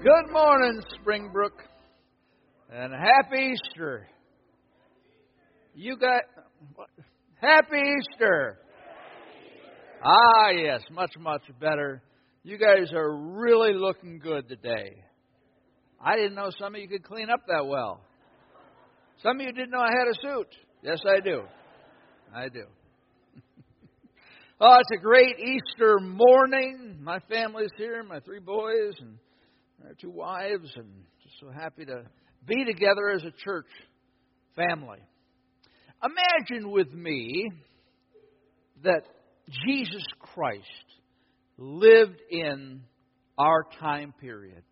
Good morning, Springbrook, and happy Easter. Happy Easter. Ah, yes, much better. You guys are really looking good today. I didn't know some of you could clean up that well. Some of you didn't know I had a suit. Yes, I do. Oh, it's a great Easter morning. My family's here, my three boys, and our two wives, and just so happy to be together as a church family. Imagine with me that Jesus Christ lived in our time period.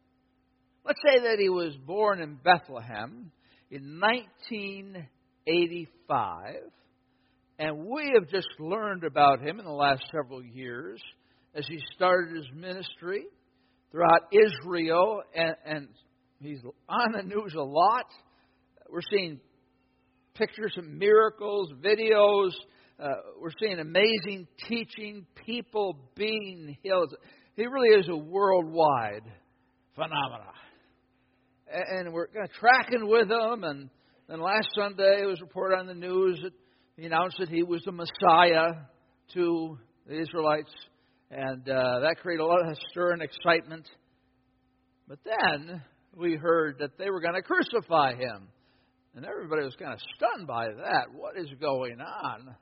Let's say that he was born in Bethlehem in 1985, and we have just learned about him in the last several years as he started his ministry throughout Israel, and he's on the news a lot. We're seeing pictures of miracles, videos. We're seeing amazing teaching, people being healed. He really is a worldwide phenomenon. And we're kind of tracking with him. And then last Sunday, it was reported on the news that he announced that he was the Messiah to the Israelites. And that created a lot of stir and excitement. But then we heard that they were going to crucify him. And everybody was kind of stunned by that. What is going on?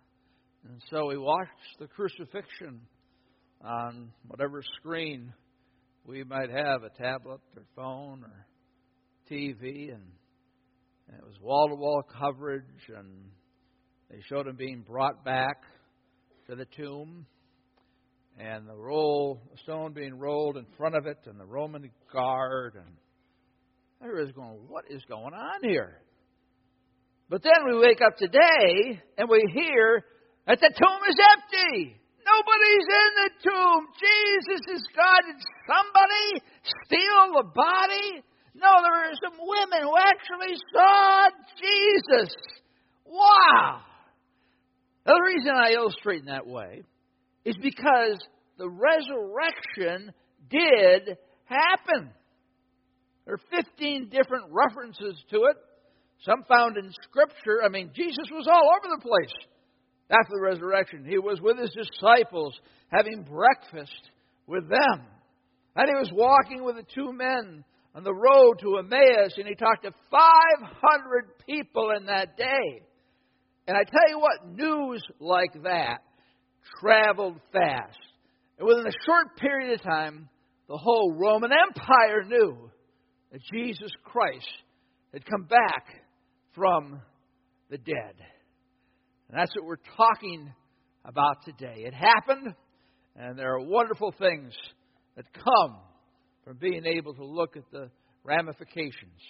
And so we watched the crucifixion on whatever screen we might have, a tablet or phone or TV. And it was wall-to-wall coverage. And they showed him being brought back to the tomb. And the stone being rolled in front of it, and the Roman guard, and everybody's going, what is going on here? But then we wake up today, and we hear that the tomb is empty. Nobody's in the tomb. Jesus is God. Did somebody steal the body? No, there are some women who actually saw Jesus. Wow! Now, the reason I illustrate in that way is because the resurrection did happen. There are 15 different references to it. Some found in Scripture. I mean, Jesus was all over the place after the resurrection. He was with his disciples, having breakfast with them. And he was walking with the two men on the road to Emmaus, and he talked to 500 people in that day. And I tell you what, news like that traveled fast. And within a short period of time, the whole Roman Empire knew that Jesus Christ had come back from the dead. And that's what we're talking about today. It happened, and there are wonderful things that come from being able to look at the ramifications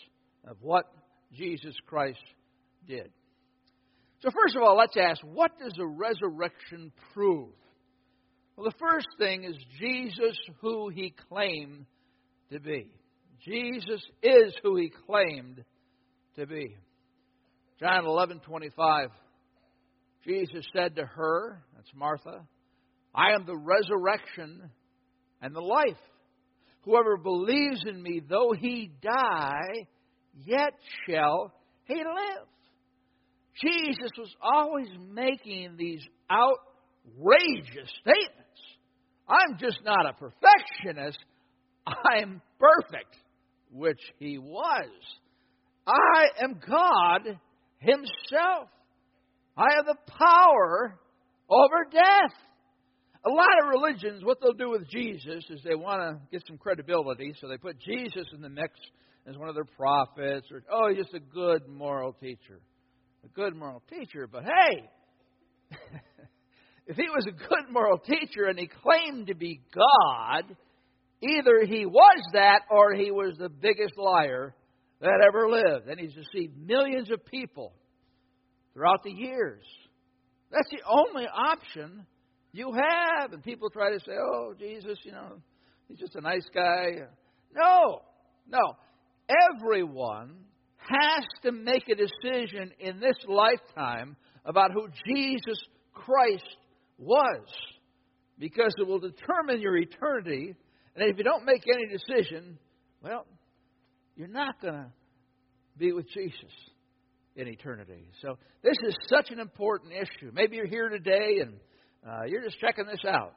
of what Jesus Christ did. So first of all, let's ask, what does the resurrection prove? Well, the first thing is Jesus, who he claimed to be. Jesus is who he claimed to be. John 11:25, Jesus said to her, that's Martha, I am the resurrection and the life. Whoever believes in me, though he die, yet shall he live. Jesus was always making these outrageous statements. I'm just not a perfectionist. I'm perfect, which he was. I am God himself. I have the power over death. A lot of religions, what they'll do with Jesus is they want to get some credibility, so they put Jesus in the mix as one of their prophets. Or, oh, he's just a good moral teacher. A good moral teacher, but hey, if he was a good moral teacher and he claimed to be God, either he was that or he was the biggest liar that ever lived. And he's deceived millions of people throughout the years. That's the only option you have. And people try to say, oh, Jesus, he's just a nice guy. No. Everyone has to make a decision in this lifetime about who Jesus Christ was, because it will determine your eternity. And if you don't make any decision, Well, you're not going to be with Jesus in eternity. So this is such an important issue. Maybe you're here today and you're just checking this out.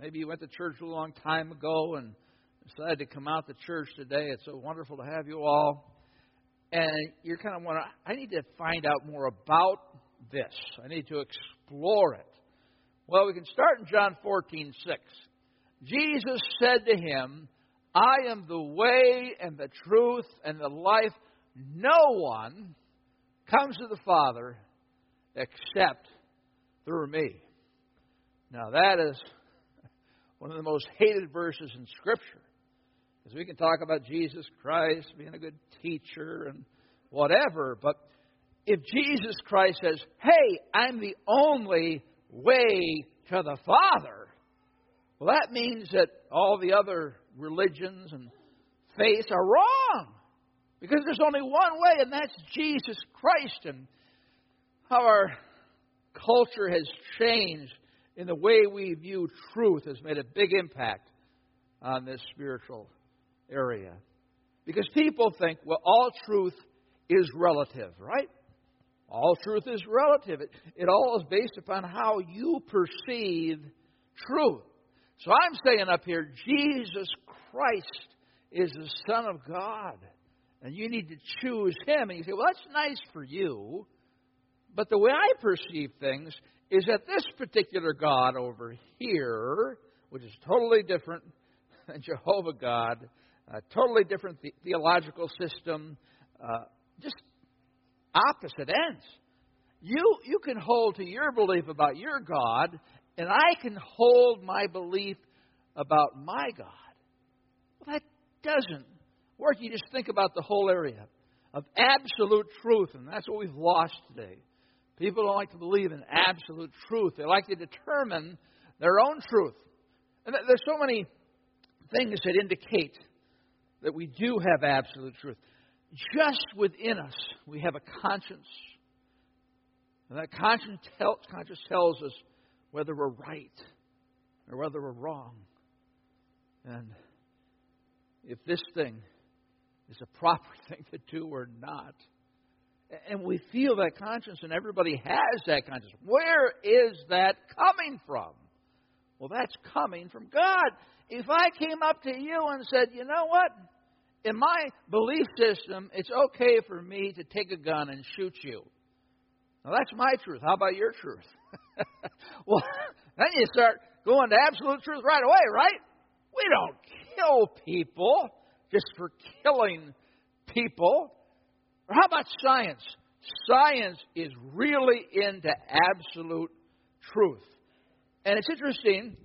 Maybe you went to church a long time ago and decided to come out to church today. It's so wonderful to have you all. And you're kind of wondering, I need to find out more about this. I need to explore it. Well, we can start in John 14:6. Jesus said to him, I am the way and the truth and the life. No one comes to the Father except through me. Now, that is one of the most hated verses in Scripture. Because we can talk about Jesus Christ being a good teacher and whatever, but if Jesus Christ says, hey, I'm the only way to the Father, well, that means that all the other religions and faiths are wrong. Because there's only one way, and that's Jesus Christ. And how our culture has changed in the way we view truth has made a big impact on this spiritual area. Because people think, well, all truth is relative, right? All truth is relative. It all is based upon how you perceive truth. So I'm saying up here, Jesus Christ is the Son of God. And you need to choose Him. And you say, well, that's nice for you. But the way I perceive things is that this particular God over here, which is totally different than Jehovah God, a totally different theological system, just opposite ends. You can hold to your belief about your God, and I can hold my belief about my God. Well, that doesn't work. You just think about the whole area of absolute truth, and that's what we've lost today. People don't like to believe in absolute truth. They like to determine their own truth. And there's so many things that indicate that we do have absolute truth. Just within us, we have a conscience. And that conscience tells us whether we're right or whether we're wrong. And if this thing is a proper thing to do or not. And we feel that conscience, and everybody has that conscience. Where is that coming from? Well, that's coming from God. If I came up to you and said, you know what? In my belief system, it's okay for me to take a gun and shoot you. Now, that's my truth. How about your truth? Well, then you start going to absolute truth right away, right? We don't kill people just for killing people. Or how about science? Science is really into absolute truth. And it's interesting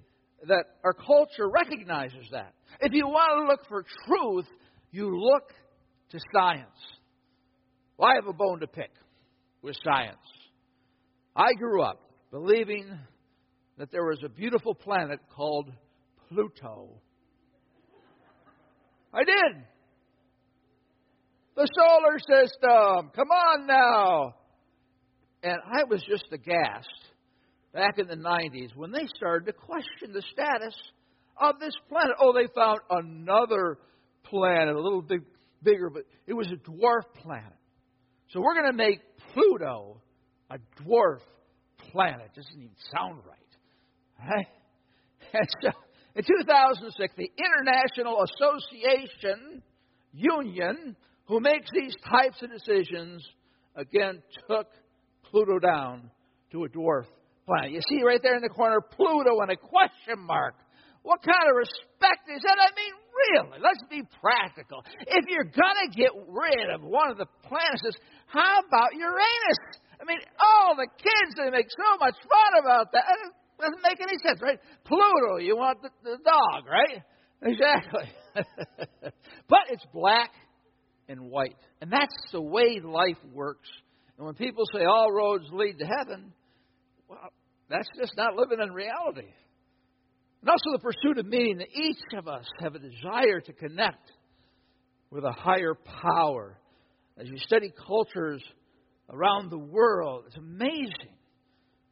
that our culture recognizes that. If you want to look for truth, you look to science. Well, I have a bone to pick with science. I grew up believing that there was a beautiful planet called Pluto. I did. The solar system. Come on now. And I was just aghast back in the 90s when they started to question the status of this planet. Oh, they found another planet, a little bit bigger, but it was a dwarf planet. So we're going to make Pluto a dwarf planet. Doesn't even sound right. Right? And so in 2006, the International Union, who makes these types of decisions, again, took Pluto down to a dwarf planet. You see right there in the corner, Pluto and a question mark. What kind of respect is that? I mean, really, let's be practical. If you're going to get rid of one of the planets, how about Uranus? I mean, all the kids, they make so much fun about that. It doesn't make any sense, right? Pluto, you want the dog, right? Exactly. But it's black and white. And that's the way life works. And when people say all roads lead to heaven, well, that's just not living in reality. And also the pursuit of meaning, that each of us have a desire to connect with a higher power. As you study cultures around the world, it's amazing.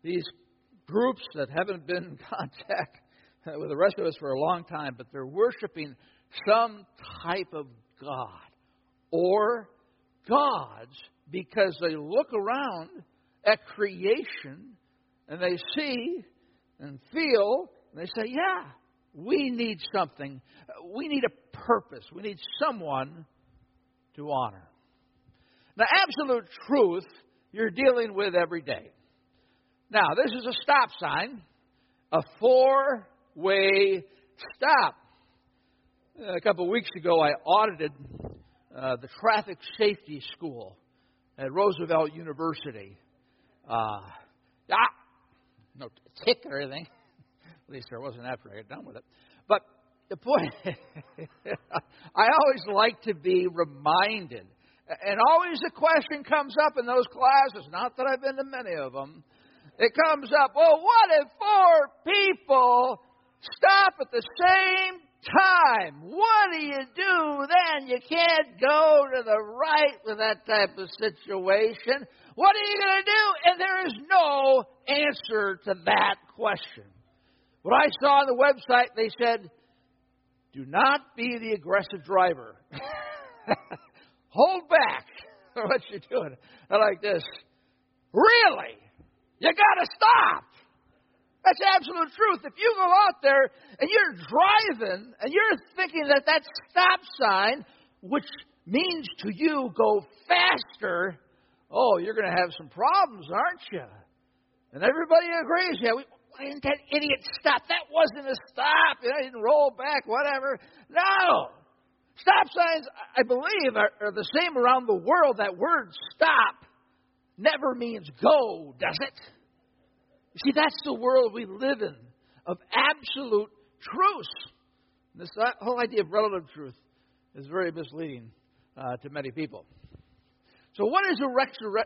These groups that haven't been in contact with the rest of us for a long time, but they're worshiping some type of God or gods, because they look around at creation and they see and feel and they say, yeah, we need something. We need a purpose. We need someone to honor. Now, absolute truth you're dealing with every day. Now, this is a stop sign, a four-way stop. A couple of weeks ago, I audited the traffic safety school at Roosevelt University. No ticket or anything. At least there wasn't after I got done with it. But the point, I always like to be reminded. And always the question comes up in those classes, not that I've been to many of them. It comes up, well, what if 4 people stop at the same time? What do you do then? You can't go to the right with that type of situation. What are you going to do? And there is no answer to that question. What I saw on the website, they said, do not be the aggressive driver. Hold back for what you're doing. I like this. Really? You got to stop. That's absolute truth. If you go out there and you're driving and you're thinking that that stop sign, which means to you go faster, oh, you're going to have some problems, aren't you? And everybody agrees. Yeah, why didn't that idiot stop? That wasn't a stop. You know, he didn't roll back, whatever. No. Stop signs, I believe, are the same around the world. That word stop never means go, does it? You see, that's the world we live in, of absolute truth. This whole idea of relative truth is very misleading to many people. So what is the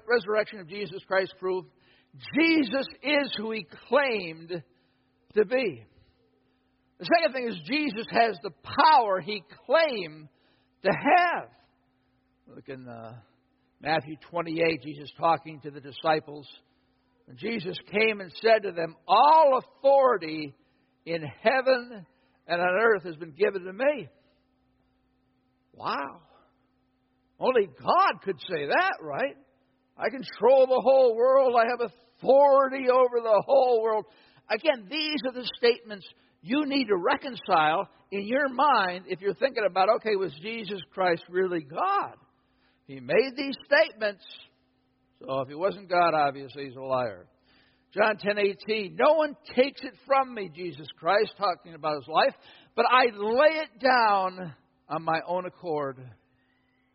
resurrection of Jesus Christ proof? Jesus is who he claimed to be. The second thing is Jesus has the power he claimed to have. Look in Matthew 28, Jesus talking to the disciples. And Jesus came and said to them, all authority in heaven and on earth has been given to me. Wow. Only God could say that, right? I control the whole world. I have authority over the whole world. Again, these are the statements you need to reconcile in your mind if you're thinking about, okay, was Jesus Christ really God? He made these statements, so if he wasn't God, obviously he's a liar. John 10:18, no one takes it from me, Jesus Christ, talking about his life, but I lay it down on my own accord.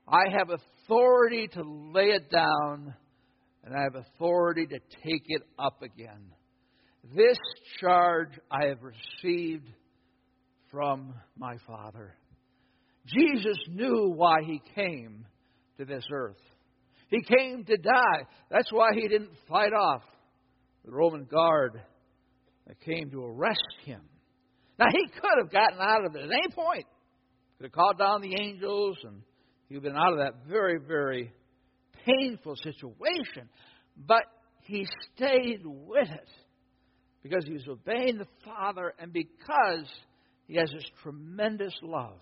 I have authority to lay it down, and I have authority to take it up again. This charge I have received from my Father. Jesus knew why he came to this earth. He came to die. That's why he didn't fight off the Roman guard that came to arrest him. Now, he could have gotten out of it at any point. Could have called down the angels, and he would have been out of that very, very painful situation. But he stayed with it, because he was obeying the Father, and because he has this tremendous love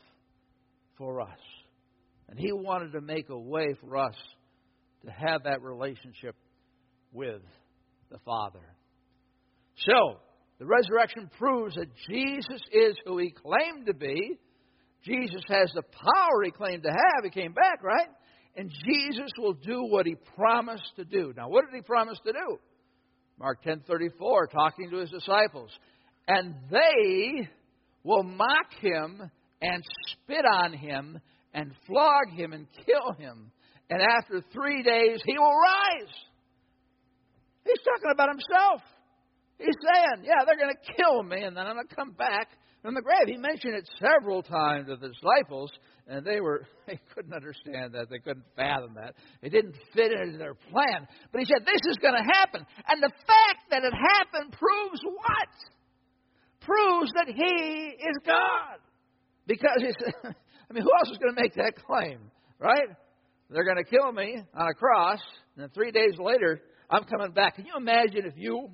for us. And he wanted to make a way for us to have that relationship with the Father. So, the resurrection proves that Jesus is who he claimed to be. Jesus has the power he claimed to have. He came back, right? And Jesus will do what he promised to do. Now, what did he promise to do? Mark 10:34, talking to his disciples. And they will mock him and spit on him and flog him and kill him. And after 3 days, he will rise. He's talking about himself. He's saying, yeah, they're going to kill me and then I'm going to come back from the grave. He mentioned it several times to the disciples, and they couldn't understand that. They couldn't fathom that. It didn't fit into their plan. But he said, this is going to happen. And the fact that it happened proves what? Proves that he is God. Because he said, I mean, who else is going to make that claim, right? They're going to kill me on a cross, and then 3 days later, I'm coming back. Can you imagine if you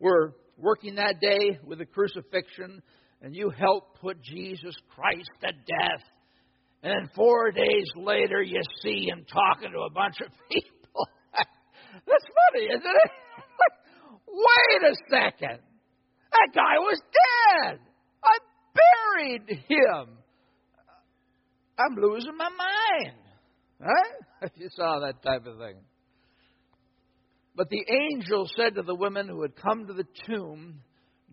were working that day with the crucifixion and you help put Jesus Christ to death. And then 4 days later, you see him talking to a bunch of people. That's funny, isn't it? Wait a second. That guy was dead. I buried him. I'm losing my mind. Right? If you saw that type of thing. But the angel said to the women who had come to the tomb,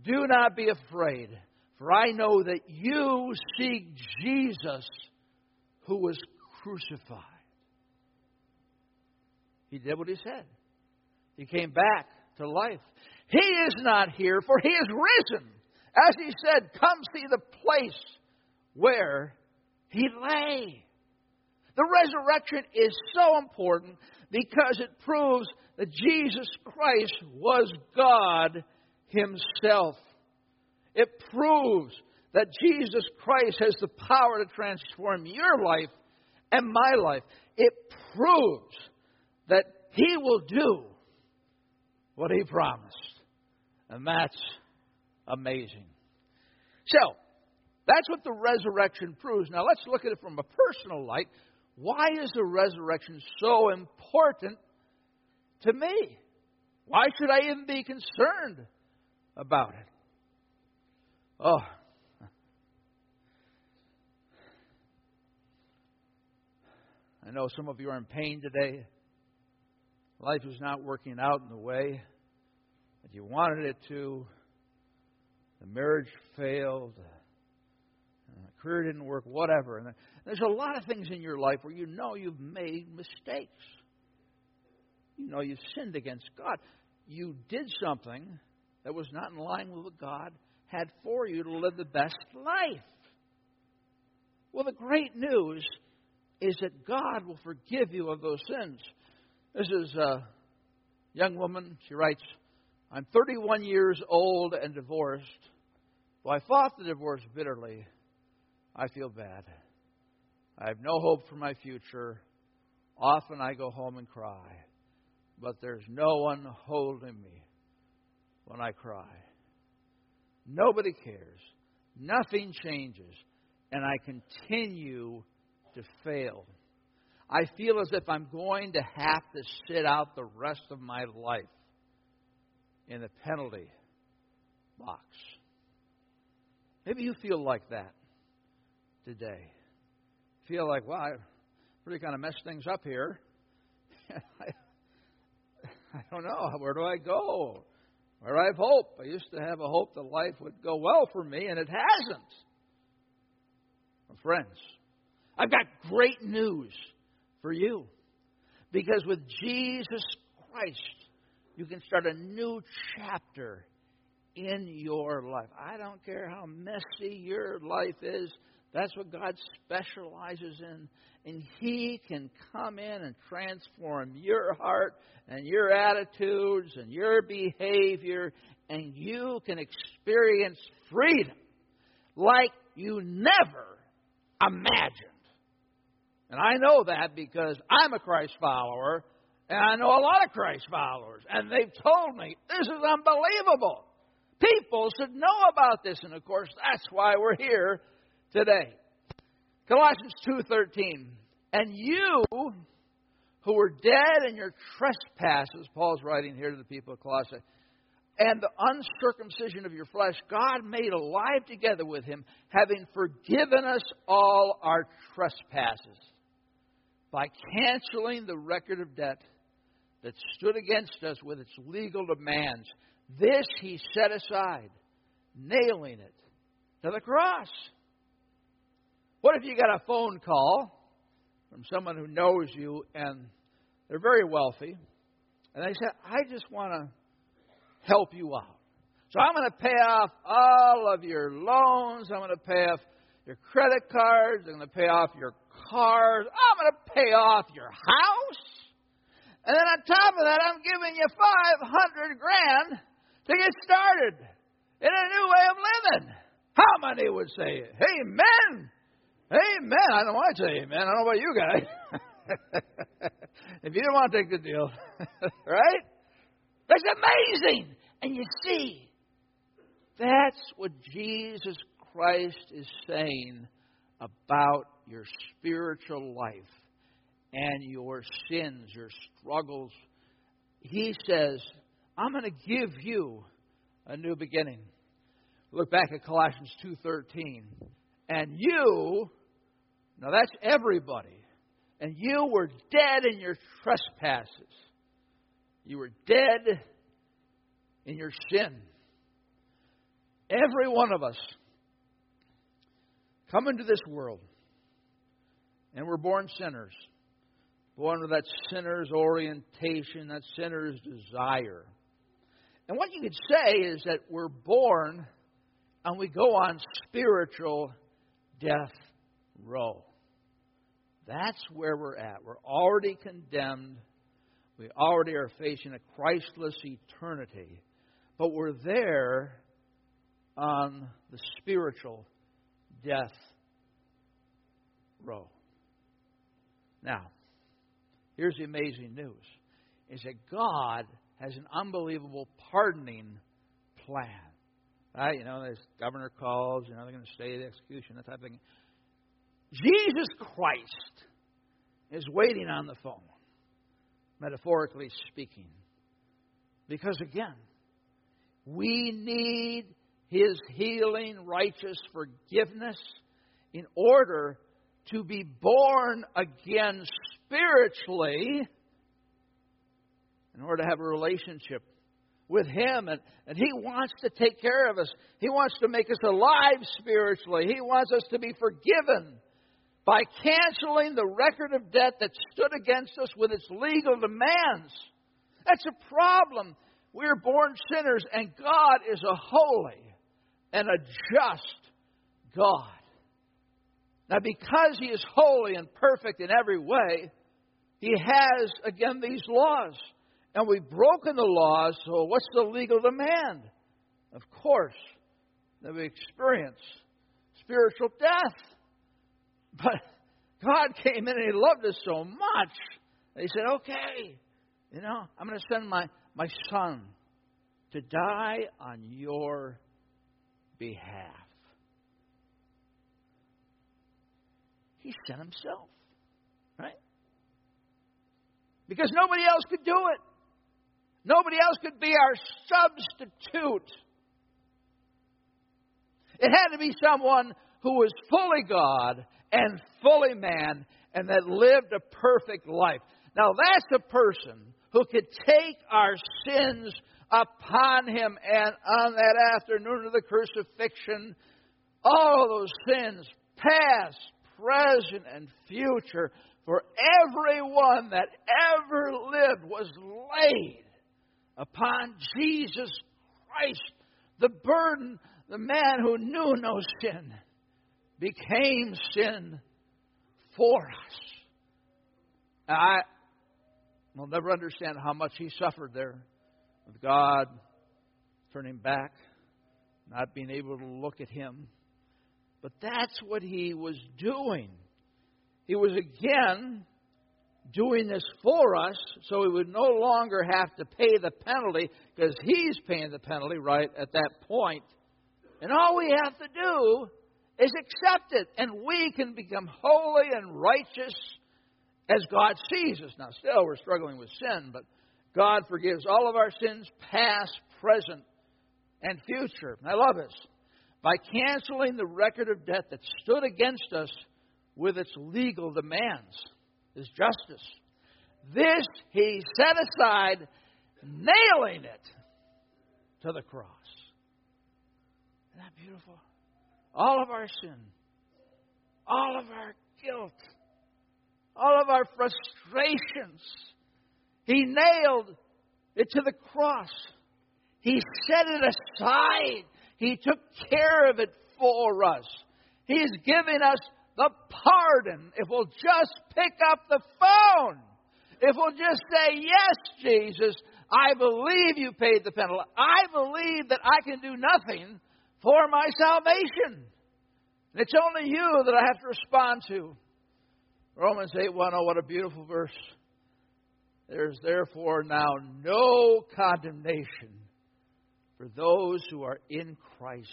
"Do not be afraid, for I know that you seek Jesus who was crucified." He did what he said. He came back to life. He is not here, for he is risen. As he said, come see the place where he lay. The resurrection is so important because it proves that Jesus Christ was God himself. It proves that Jesus Christ has the power to transform your life and my life. It proves that he will do what he promised. And that's amazing. So, that's what the resurrection proves. Now, let's look at it from a personal light. Why is the resurrection so important to me? Why should I even be concerned about it? Oh. I know some of you are in pain today. Life is not working out in the way that you wanted it to. The marriage failed. The career didn't work, whatever. And there's a lot of things in your life where you know you've made mistakes. You know you've sinned against God. You did something that was not in line with what God had for you to live the best life. Well, the great news is that God will forgive you of those sins. This is a young woman. She writes, "I'm 31 years old and divorced. Though I fought the divorce bitterly, I feel bad. I have no hope for my future. Often I go home and cry, but there's no one holding me when I cry. Nobody cares. Nothing changes, and I continue to fail. I feel as if I'm going to have to sit out the rest of my life in the penalty box." Maybe you feel like that today. Feel like, well, I really kind of messed things up here. I don't know. Where do I go? Where do I have hope? I used to have a hope that life would go well for me, and it hasn't. My friends, I've got great news for you. Because with Jesus Christ, you can start a new chapter in your life. I don't care how messy your life is. That's what God specializes in. And he can come in and transform your heart and your attitudes and your behavior. And you can experience freedom like you never imagined. And I know that because I'm a Christ follower, and I know a lot of Christ followers. And they've told me, this is unbelievable. People should know about this. And, of course, that's why we're here today. Colossians 2:13. "And you who were dead in your trespasses," Paul's writing here to the people of Colossae, "and the uncircumcision of your flesh, God made alive together with him, having forgiven us all our trespasses, by canceling the record of debt that stood against us with its legal demands. This he set aside, nailing it to the cross." What if you got a phone call from someone who knows you, and they're very wealthy, and they said, "I just want to help you out. So I'm going to pay off all of your loans. I'm going to pay off your credit cards. I'm going to pay off your cars. I'm going to pay off your house. And then on top of that, I'm giving you $500,000 to get started in a new way of living." How many would say, amen? Amen. I don't want to say amen. I don't know about you guys. If you don't want to take the deal, right? That's amazing. And you see, that's what Jesus Christ is saying about your spiritual life and your sins, your struggles. He says, I'm going to give you a new beginning. Look back at Colossians 2:13. And you, now that's everybody, and you were dead in your trespasses. You were dead in your sin. Every one of us come into this world, and we're born sinners. Born with that sinner's orientation, that sinner's desire. And what you could say is that we're born and we go on spiritual death row. That's where we're at. We're already condemned. We already are facing a Christless eternity. But we're there on the spiritual death row. Now, here's the amazing news, is that God has an unbelievable pardoning plan. Right? You know, this governor calls, you know, they're going to stay the execution, that type of thing. Jesus Christ is waiting on the phone, metaphorically speaking. Because again, we need His healing, righteous forgiveness in order to be born again spiritually, in order to have a relationship with Him. And He wants to take care of us. He wants to make us alive spiritually. He wants us to be forgiven by canceling the record of debt that stood against us with its legal demands. That's a problem. We're born sinners, and God is a holy and a just God. Now, because He is holy and perfect in every way, He has, again, these laws. And we've broken the laws, so what's the legal demand? Of course, that we experience spiritual death. But God came in and He loved us so much, that He said, okay, you know, I'm going to send my Son to die on your behalf. He sent Himself, right? Because nobody else could do it. Nobody else could be our substitute. It had to be someone who was fully God and fully man and that lived a perfect life. Now that's a person who could take our sins upon Him, and on that afternoon of the crucifixion, all of those sins, past, present, and future, for everyone that ever lived was laid upon Jesus Christ. The burden, the man who knew no sin, became sin for us. I will never understand how much He suffered there, with God turning back, not being able to look at Him. But that's what He was doing. He was, again, doing this for us so we would no longer have to pay the penalty, because He's paying the penalty right at that point. And all we have to do is accept it, and we can become holy and righteous as God sees us. Now, still, we're struggling with sin, but God forgives all of our sins, past, present, and future. And I love this. By canceling the record of debt that stood against us with its legal demands, His justice. This He set aside, nailing it to the cross. Isn't that beautiful? All of our sin, all of our guilt, all of our frustrations, He nailed it to the cross. He set it aside. He took care of it for us. He's giving us the pardon. If we'll just pick up the phone. If we'll just say, yes, Jesus, I believe You paid the penalty. I believe that I can do nothing for my salvation. And it's only You that I have to respond to. Romans 8:1, oh, what a beautiful verse. There is therefore now no condemnation for those who are in Christ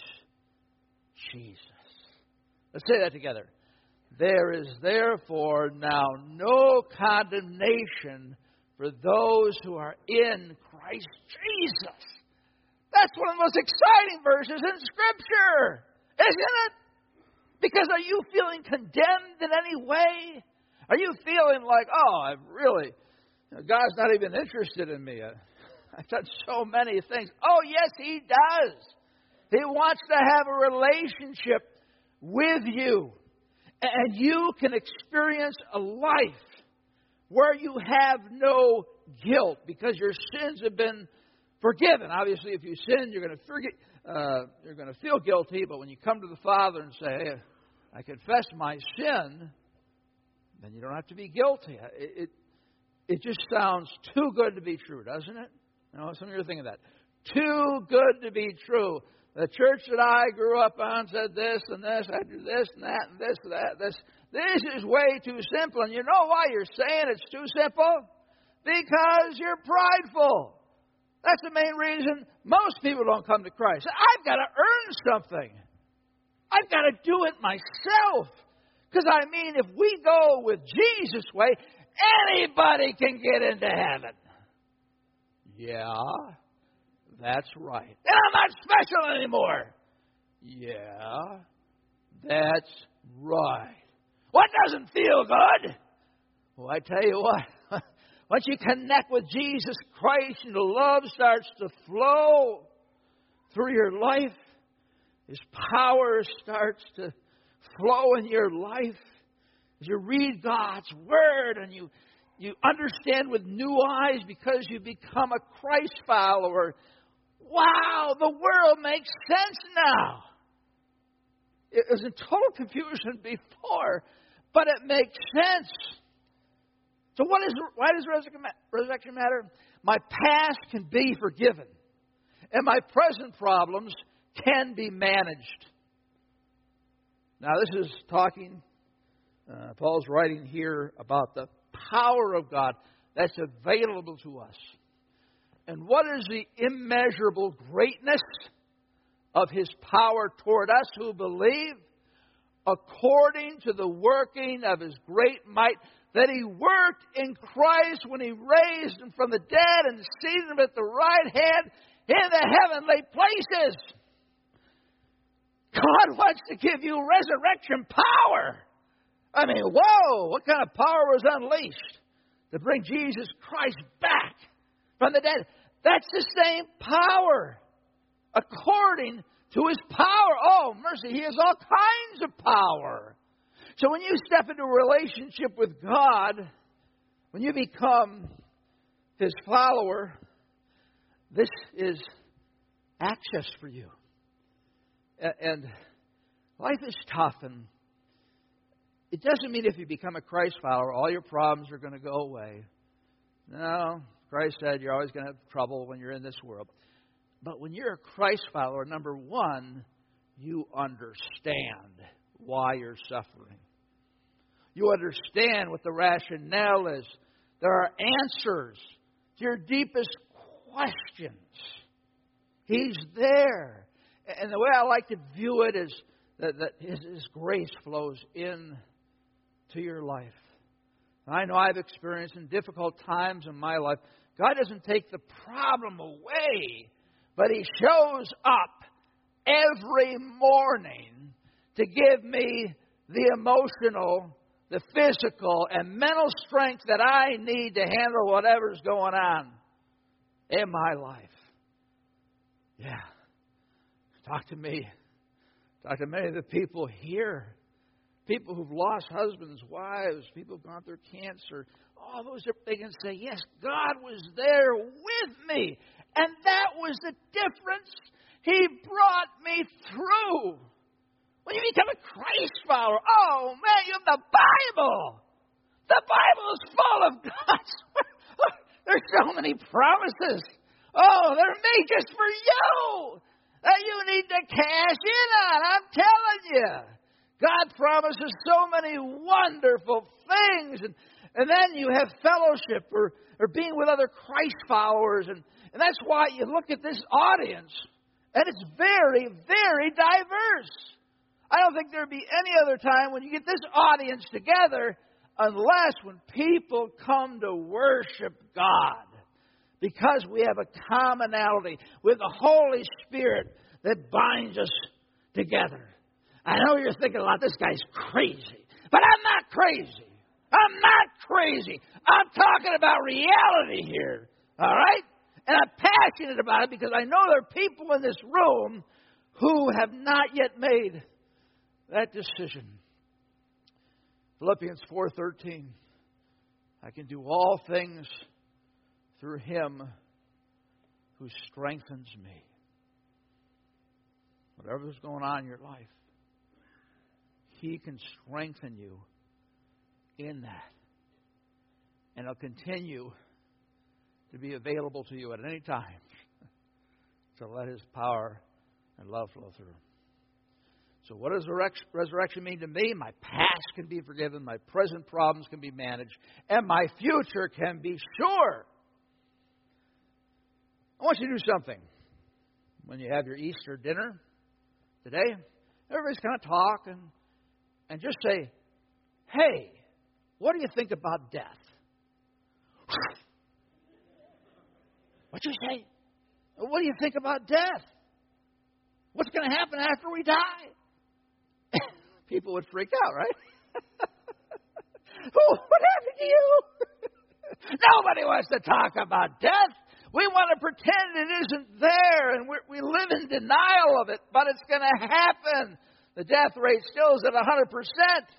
Jesus. Let's say that together. There is therefore now no condemnation for those who are in Christ Jesus. That's one of the most exciting verses in Scripture, isn't it? Because are you feeling condemned in any way? Are you feeling like, oh, I've really, God's not even interested in me. I've done so many things. Oh, yes, He does. He wants to have a relationship with you. And you can experience a life where you have no guilt because your sins have been forgiven. Obviously, if you sin, you're going to forget. You're going to feel guilty, but when you come to the Father and say, hey, I confess my sin, then you don't have to be guilty. It just sounds too good to be true, doesn't it? You know, some of you are thinking that. Too good to be true. The church that I grew up on said this and this. I do this and that and this and that. This is way too simple. And you know why you're saying it's too simple? Because you're prideful. That's the main reason most people don't come to Christ. I've got to earn something. I've got to do it myself. Because, I mean, if we go with Jesus' way, anybody can get into heaven. Yeah, that's right. And I'm not special anymore. Yeah, that's right. What doesn't feel good? Well, I tell you what. Once you connect with Jesus Christ and the love starts to flow through your life, His power starts to flow in your life. As you read God's Word and you understand with new eyes because you become a Christ follower, wow, the world makes sense now. It was in total confusion before, but it makes sense. So why does resurrection matter? My past can be forgiven, and my present problems can be managed. Now, this is talking, Paul's writing here about the power of God that's available to us. And what is the immeasurable greatness of His power toward us who believe? According to the working of His great might, that He worked in Christ when He raised Him from the dead and seated Him at the right hand in the heavenly places. God wants to give you resurrection power. I mean, whoa, what kind of power was unleashed to bring Jesus Christ back from the dead? That's the same power according to His power. Oh, mercy, He has all kinds of power. So when you step into a relationship with God, when you become His follower, this is access for you. And life is tough, and it doesn't mean if you become a Christ follower, all your problems are going to go away. No, Christ said you're always going to have trouble when you're in this world. But when you're a Christ follower, number one, you understand why you're suffering. You understand what the rationale is. There are answers to your deepest questions. He's there. And the way I like to view it is that His grace flows in to your life. And I know I've experienced in difficult times in my life, God doesn't take the problem away, but He shows up every morning to give me the emotional, the physical, and mental strength that I need to handle whatever's going on in my life. Yeah. Talk to me. Talk to many of the people here. People who've lost husbands, wives, people who've gone through cancer. All those, they can say, yes, God was there with me. And that was the difference. He brought me through. When you become a Christ follower, oh, man, you have the Bible. The Bible is full of God's Word. There's so many promises. Oh, they're made just for you that you need to cash in on. I'm telling you. God promises so many wonderful things. And then you have fellowship or being with other Christ followers. And that's why you look at this audience, and it's very, very diverse. I don't think there'd be any other time when you get this audience together unless when people come to worship God. Because we have a commonality with the Holy Spirit that binds us together. I know you're thinking a lot, this guy's crazy. But I'm not crazy. I'm not crazy. I'm talking about reality here. All right? And I'm passionate about it because I know there are people in this room who have not yet made that decision. Philippians 4:13. I can do all things through Him who strengthens me. Whatever's going on in your life, He can strengthen you in that. And it'll continue to be available to you at any time. So let His power and love flow through. So what does resurrection mean to me? My past can be forgiven. My present problems can be managed. And my future can be sure. I want you to do something. When you have your Easter dinner today, everybody's going to talk and just say, hey, what do you think about death? What'd you say? What do you think about death? What's going to happen after we die? People would freak out, right? Oh, what happened to you? Nobody wants to talk about death. We want to pretend it isn't there, and we live in denial of it, but it's going to happen. The death rate still is at 100%.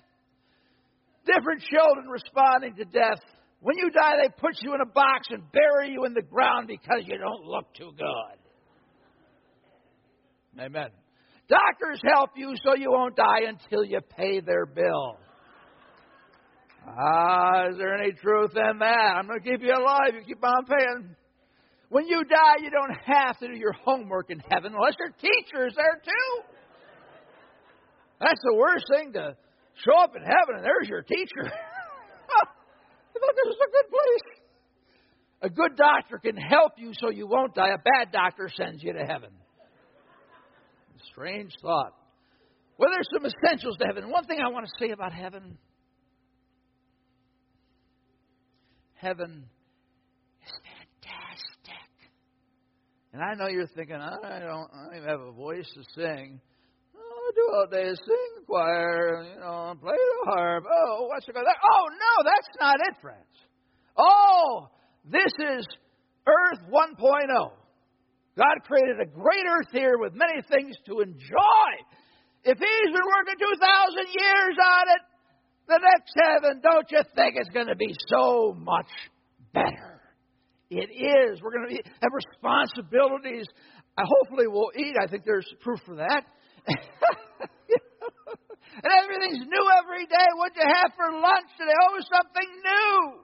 Different children responding to death. When you die, they put you in a box and bury you in the ground because you don't look too good. Amen. Doctors help you so you won't die until you pay their bill. Is there any truth in that? I'm going to keep you alive. You keep on paying. When you die, you don't have to do your homework in heaven unless your teacher is there too. That's the worst thing, to show up in heaven and there's your teacher. This is a good place. A good doctor can help you so you won't die. A bad doctor sends you to heaven. Strange thought. Well, there's some essentials to heaven. One thing I want to say about heaven. Heaven is fantastic. And I know you're thinking, I don't even have a voice to sing. I do all day, sing the choir, play the harp. Oh, what's it going on? Oh, no, that's not it, friends. Oh, this is Earth 1.0. God created a great earth here with many things to enjoy. If He's been working 2,000 years on it, the next heaven, don't you think it's going to be so much better? It is. We're going to have responsibilities. Hopefully we'll eat. I think there's proof for that. And everything's new every day. What'd you have for lunch today? Oh, something new.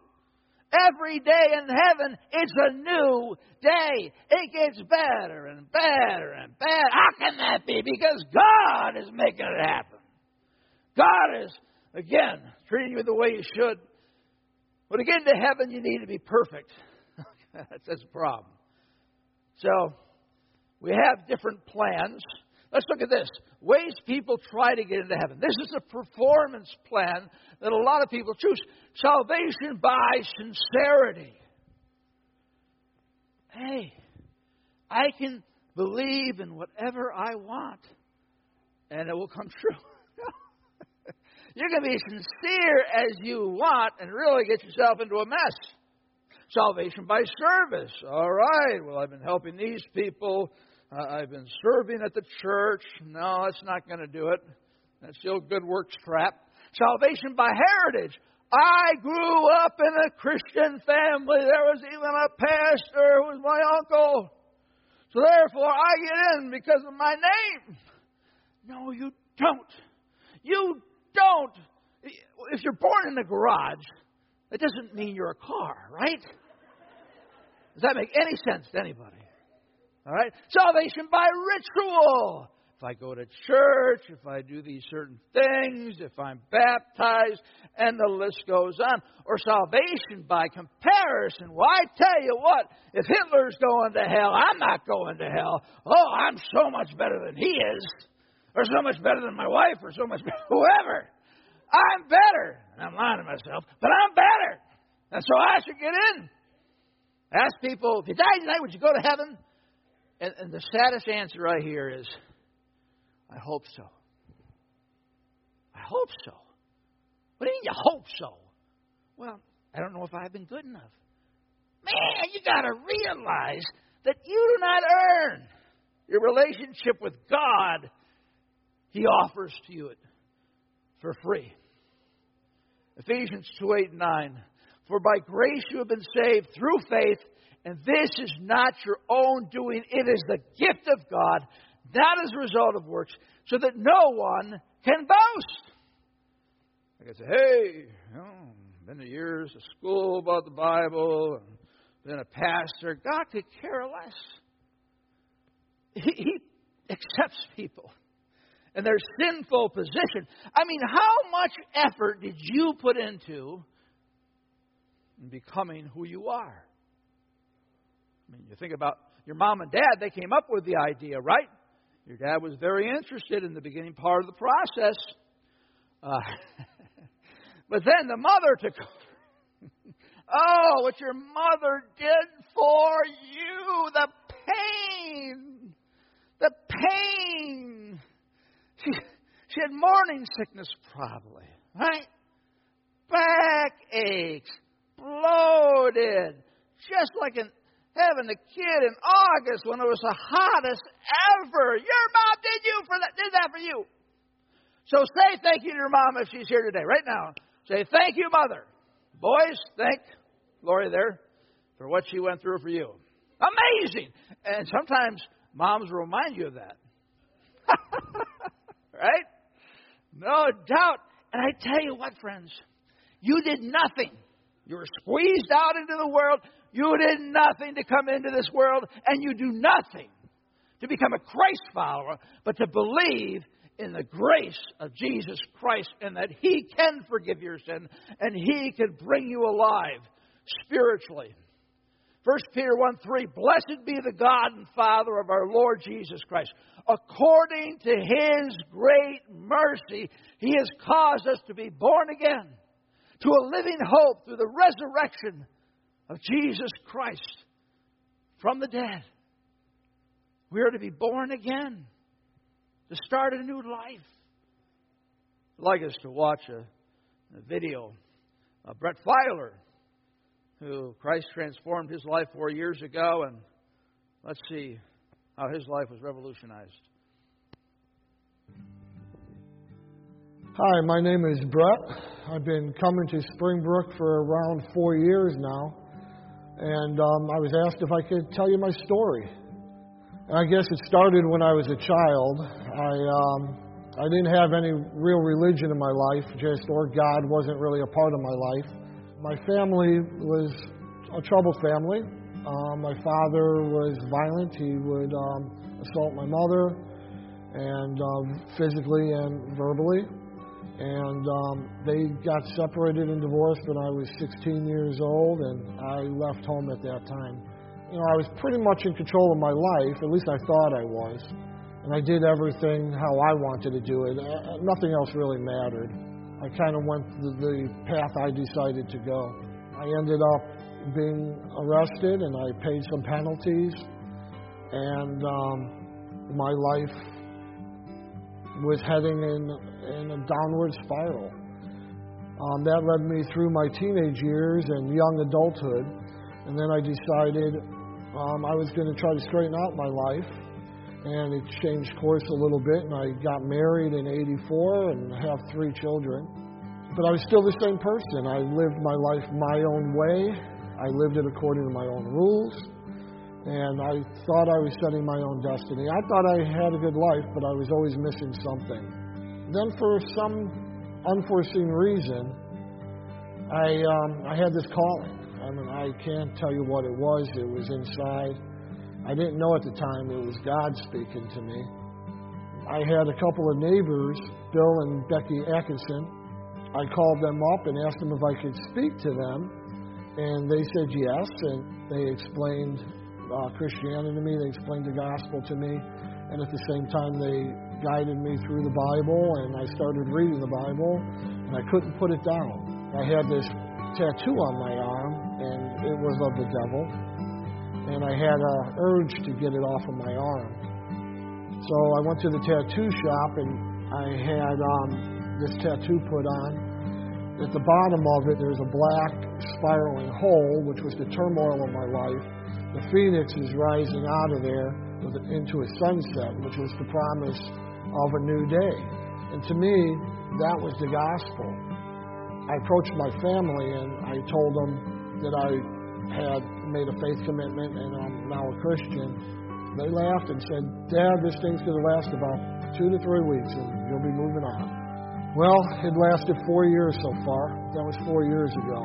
Every day in heaven, it's a new day. It gets better and better and better. How can that be? Because God is making it happen. God is, again, treating you the way you should. But again, to heaven, you need to be perfect. That's a problem. So, we have different plans. Let's look at this. Ways people try to get into heaven. This is a performance plan that a lot of people choose. Salvation by sincerity. Hey, I can believe in whatever I want, and it will come true. You're going to be sincere as you want and really get yourself into a mess. Salvation by service. All right, well, I've been helping these people. I've been serving at the church. No, that's not going to do it. That's still good works trap. Salvation by heritage. I grew up in a Christian family. There was even a pastor who was my uncle. So therefore, I get in because of my name. No, you don't. You don't. If you're born in a garage, that doesn't mean you're a car, right? Does that make any sense to anybody? All right? Salvation by ritual. If I go to church, if I do these certain things, if I'm baptized, and the list goes on. Or salvation by comparison. Well, I tell you what, if Hitler's going to hell, I'm not going to hell. Oh, I'm so much better than he is. or so much better than my wife, or so much better whoever. I'm better. And I'm lying to myself, but I'm better. And so I should get in. Ask people, if you died tonight, would you go to heaven? And the saddest answer I hear is, I hope so. I hope so. What do you mean you hope so? Well, I don't know if I've been good enough. Man, you got to realize that you do not earn your relationship with God. He offers to you it for free. Ephesians 2:8-9. For by grace you have been saved through faith, and this is not your own doing. It is the gift of God, not as a result of works, so that no one can boast. I can say, hey, you know, been to years of school about the Bible, and been a pastor. God could care less. He accepts people and their sinful position. I mean, how much effort did you put into becoming who you are? I mean, you think about your mom and dad, they came up with the idea, right? Your dad was very interested in the beginning part of the process. But then the mother took over. Oh, what your mother did for you, the pain. The pain. She had morning sickness probably, right? Backaches, bloated, just like in having a kid in August when it was the hottest ever. Your mom did that for you. So say thank you to your mom if she's here today, right now. Say thank you, Mother. Boys, thank Lori there for what she went through for you. Amazing. And sometimes moms remind you of that. Right? No doubt. And I tell you what, friends, you did nothing. You were squeezed out into the world. You did nothing to come into this world, and you do nothing to become a Christ follower, but to believe in the grace of Jesus Christ and that He can forgive your sin and He can bring you alive spiritually. 1 Peter 1:3, blessed be the God and Father of our Lord Jesus Christ. According to His great mercy, He has caused us to be born again to a living hope through the resurrection of Jesus Christ from the dead. We are to be born again, to start a new life. I'd like us to watch a video of Brett Filer, who Christ transformed his life 4 years ago, and let's see how his life was revolutionized. Hi, my name is Brett. I've been coming to Springbrook for around 4 years now, and I was asked if I could tell you my story. I guess it started when I was a child. I didn't have any real religion in my life, or God wasn't really a part of my life. My family was a troubled family. My father was violent. He would assault my mother, and physically and verbally. And they got separated and divorced when I was 16 years old, and I left home at that time. You know, I was pretty much in control of my life, at least I thought I was. And I did everything how I wanted to do it. Nothing else really mattered. I kind of went the path I decided to go. I ended up being arrested, and I paid some penalties. And my life was heading in a downward spiral. That led me through my teenage years and young adulthood. And then I decided I was going to try to straighten out my life, and it changed course a little bit, and I got married in 1984 and have 3 children. But I was still the same person. I lived my life my own way. I lived it according to my own rules, and I thought I was setting my own destiny. I thought I had a good life, but I was always missing something. Then for some unforeseen reason, I had this calling. I mean, I can't tell you what it was. It was inside. I didn't know at the time it was God speaking to me. I had a couple of neighbors, Bill and Becky Atkinson. I called them up and asked them if I could speak to them, and they said yes, and they explained Christianity to me. They explained the gospel to me, and at the same time, they guided me through the Bible, and I started reading the Bible, and I couldn't put it down. I had this tattoo on my arm, and it was of the devil, and I had an urge to get it off of my arm. So I went to the tattoo shop, and I had this tattoo put on. At the bottom of it, there's a black spiraling hole, which was the turmoil of my life. The phoenix is rising out of there into a sunset, which was the promise of a new day. And to me, that was the gospel. I approached my family and I told them that I had made a faith commitment and I'm now a Christian. They laughed and said, "Dad, this thing's going to last about 2 to 3 weeks and you'll be moving on." Well, it lasted 4 years so far. That was 4 years ago.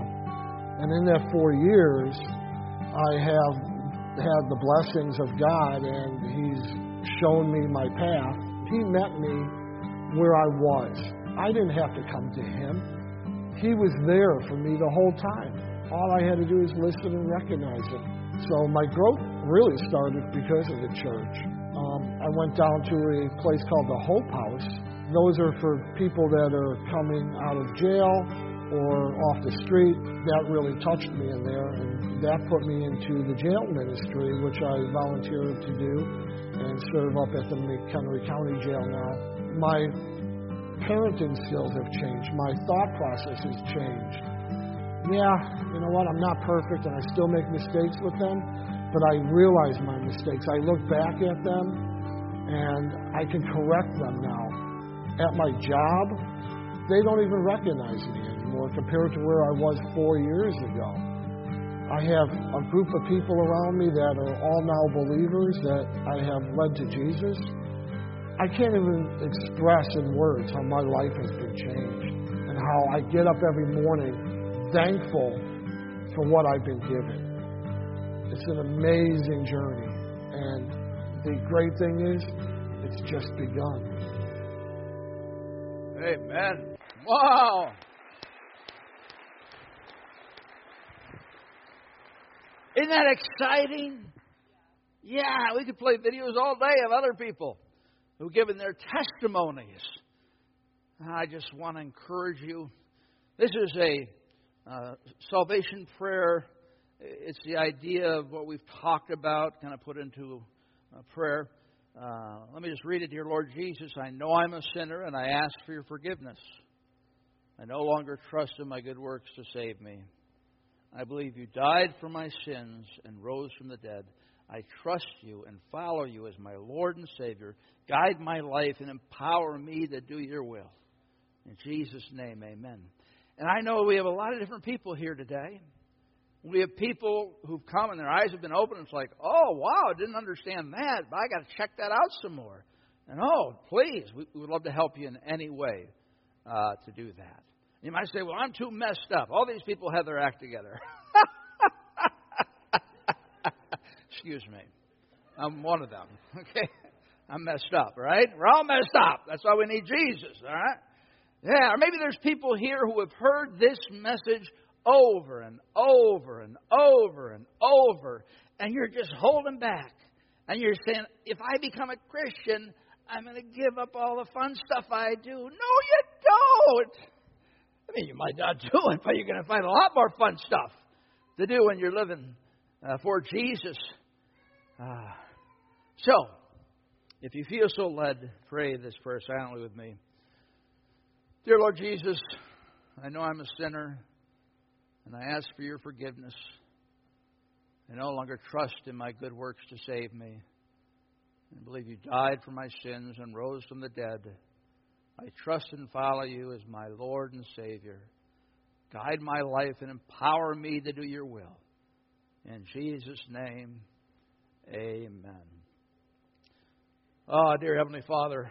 And in that 4 years, I have had the blessings of God, and He's shown me my path. He met me where I was. I didn't have to come to Him. He was there for me the whole time. All I had to do is listen and recognize Him. So my growth really started because of the church. I went down to a place called the Hope House. Those are for people that are coming out of jail or off the street. That really touched me in there, and that put me into the jail ministry, which I volunteered to do and serve up at the McHenry County Jail now. My parenting skills have changed. My thought process has changed. Yeah, you know what? I'm not perfect, and I still make mistakes with them, but I realize my mistakes. I look back at them, and I can correct them now. At my job, they don't even recognize me anymore compared to where I was 4 years ago. I have a group of people around me that are all now believers that I have led to Jesus. I can't even express in words how my life has been changed and how I get up every morning thankful for what I've been given. It's an amazing journey, and the great thing is, it's just begun. Amen. Wow! Isn't that exciting? Yeah, we could play videos all day of other people who've given their testimonies. I just want to encourage you. This is a salvation prayer. It's the idea of what we've talked about, kind of put into a prayer. Let me just read it. Dear Lord Jesus, I know I'm a sinner, and I ask for your forgiveness. I no longer trust in my good works to save me. I believe you died for my sins and rose from the dead. I trust you and follow you as my Lord and Savior. Guide my life and empower me to do your will. In Jesus' name, amen. And I know we have a lot of different people here today. We have people who've come and their eyes have been open. And it's like, oh, wow, I didn't understand that, but I got to check that out some more. And oh, please, we would love to help you in any way to do that. You might say, well, I'm too messed up. All these people have their act together. Excuse me. I'm one of them. Okay? I'm messed up, right? We're all messed up. That's why we need Jesus, all right? Yeah, or maybe there's people here who have heard this message over and over and over and over, and you're just holding back. And you're saying, if I become a Christian, I'm going to give up all the fun stuff I do. No, you don't. I mean, you might not do it, but you're going to find a lot more fun stuff to do when you're living for Jesus. So, if you feel so led, pray this prayer silently with me. Dear Lord Jesus, I know I'm a sinner, and I ask for your forgiveness. I no longer trust in my good works to save me. I believe you died for my sins and rose from the dead. I trust and follow you as my Lord and Savior. Guide my life and empower me to do your will. In Jesus' name, amen. Oh, dear Heavenly Father,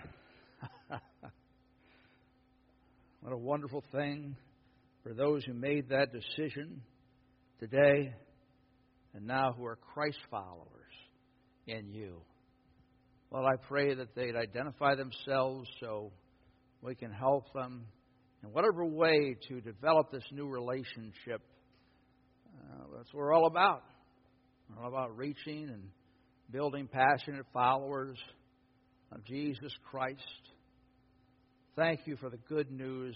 what a wonderful thing for those who made that decision today and now who are Christ followers in you. Well, I pray that they'd identify themselves so we can help them in whatever way to develop this new relationship. That's what we're all about. We're all about reaching and building passionate followers of Jesus Christ. Thank you for the good news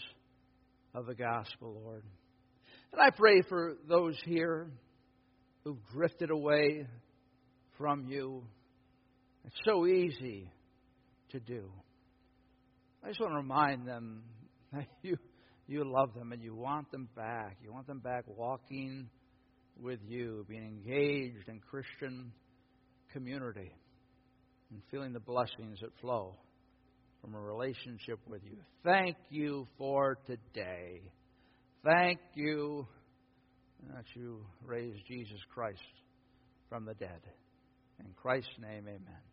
of the gospel, Lord. And I pray for those here who've drifted away from you. It's so easy to do. I just want to remind them that you love them and you want them back. You want them back walking with you, being engaged in Christian community and feeling the blessings that flow from a relationship with you. Thank you for today. Thank you that you raised Jesus Christ from the dead. In Christ's name, amen.